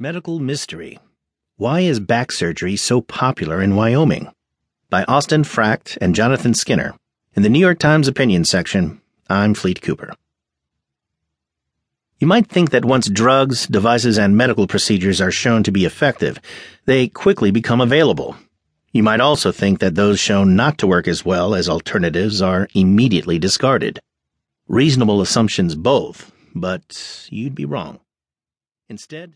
Medical Mystery: Why is Back Surgery So Popular in Wyoming? By Austin Frakt and Jonathan Skinner. In the New York Times opinion section, I'm Fleet Cooper. You might think that once drugs, devices, and medical procedures are shown to be effective, they quickly become available. You might also think that those shown not to work as well as alternatives are immediately discarded. Reasonable assumptions both, but you'd be wrong. Instead,